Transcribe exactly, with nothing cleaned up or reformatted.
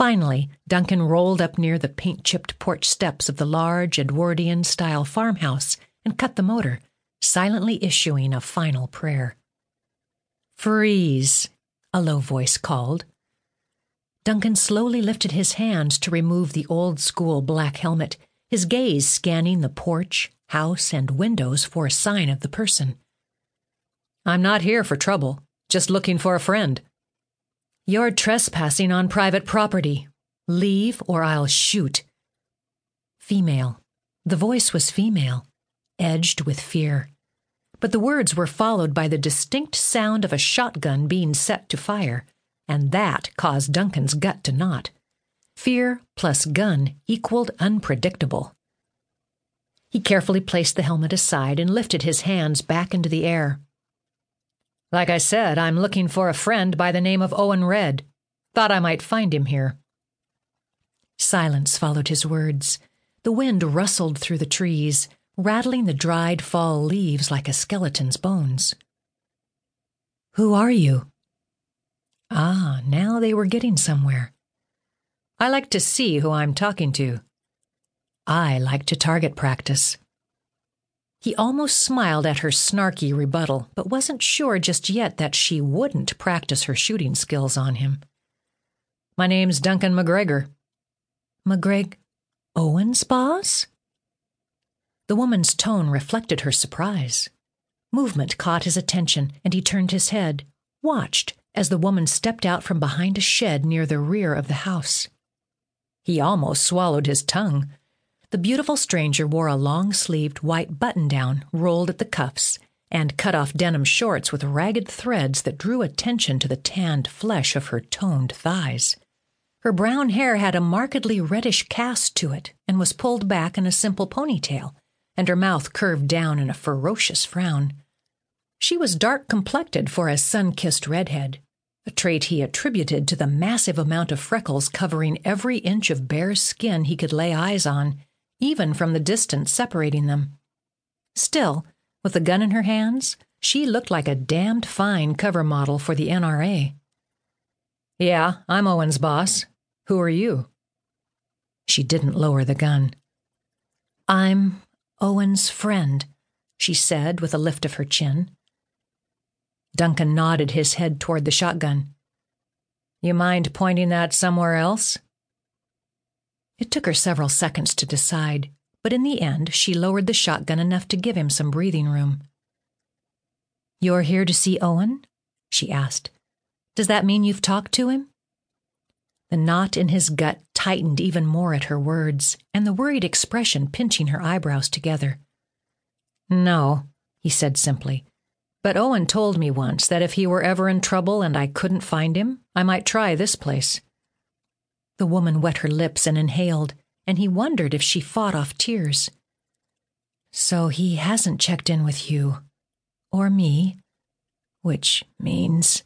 Finally, Duncan rolled up near the paint-chipped porch steps of the large Edwardian-style farmhouse and cut the motor, silently issuing a final prayer. "Freeze," a low voice called. Duncan slowly lifted his hands to remove the old-school black helmet, his gaze scanning the porch, house, and windows for a sign of the person. "I'm not here for trouble, just looking for a friend." "You're trespassing on private property. Leave or I'll shoot." Female. The voice was female, edged with fear. But the words were followed by the distinct sound of a shotgun being set to fire, and that caused Duncan's gut to knot. Fear plus gun equaled unpredictable. He carefully placed the helmet aside and lifted his hands back into the air. "Like I said, I'm looking for a friend by the name of Owen Redd. Thought I might find him here." Silence followed his words. The wind rustled through the trees, rattling the dried fall leaves like a skeleton's bones. "Who are you?" Ah, now they were getting somewhere. "I like to see who I'm talking to." "I like to target practice." He almost smiled at her snarky rebuttal, but wasn't sure just yet that she wouldn't practice her shooting skills on him. "My name's Duncan MacGregor." "MacGreg... Owen's boss?" The woman's tone reflected her surprise. Movement caught his attention, and he turned his head, watched as the woman stepped out from behind a shed near the rear of the house. He almost swallowed his tongue. The beautiful stranger wore a long-sleeved white button-down rolled at the cuffs and cut-off denim shorts with ragged threads that drew attention to the tanned flesh of her toned thighs. Her brown hair had a markedly reddish cast to it and was pulled back in a simple ponytail, and her mouth curved down in a ferocious frown. She was dark-complected for a sun-kissed redhead, a trait he attributed to the massive amount of freckles covering every inch of bare skin he could lay eyes on, even from the distance separating them. Still, with the gun in her hands, she looked like a damned fine cover model for the N R A. "Yeah, I'm Owen's boss. Who are you?" She didn't lower the gun. "I'm Owen's friend," she said with a lift of her chin. Duncan nodded his head toward the shotgun. "You mind pointing that somewhere else?" It took her several seconds to decide, but in the end, she lowered the shotgun enough to give him some breathing room. "You're here to see Owen?" she asked. "Does that mean you've talked to him?" The knot in his gut tightened even more at her words, and the worried expression pinching her eyebrows together. "No," he said simply. "But Owen told me once that if he were ever in trouble and I couldn't find him, I might try this place." The woman wet her lips and inhaled, and he wondered if she fought off tears. "So he hasn't checked in with you. Or me. Which means..."